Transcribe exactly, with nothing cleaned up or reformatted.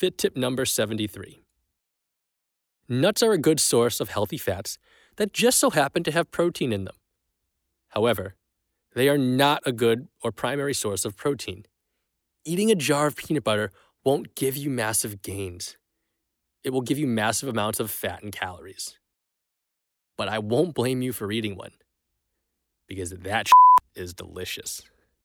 Fit tip number seventy-three. Nuts are a good source of healthy fats that just so happen to have protein in them. However, they are not a good or primary source of protein. Eating a jar of peanut butter won't give you massive gains. It will give you massive amounts of fat and calories. But I won't blame you for eating one, because that is delicious.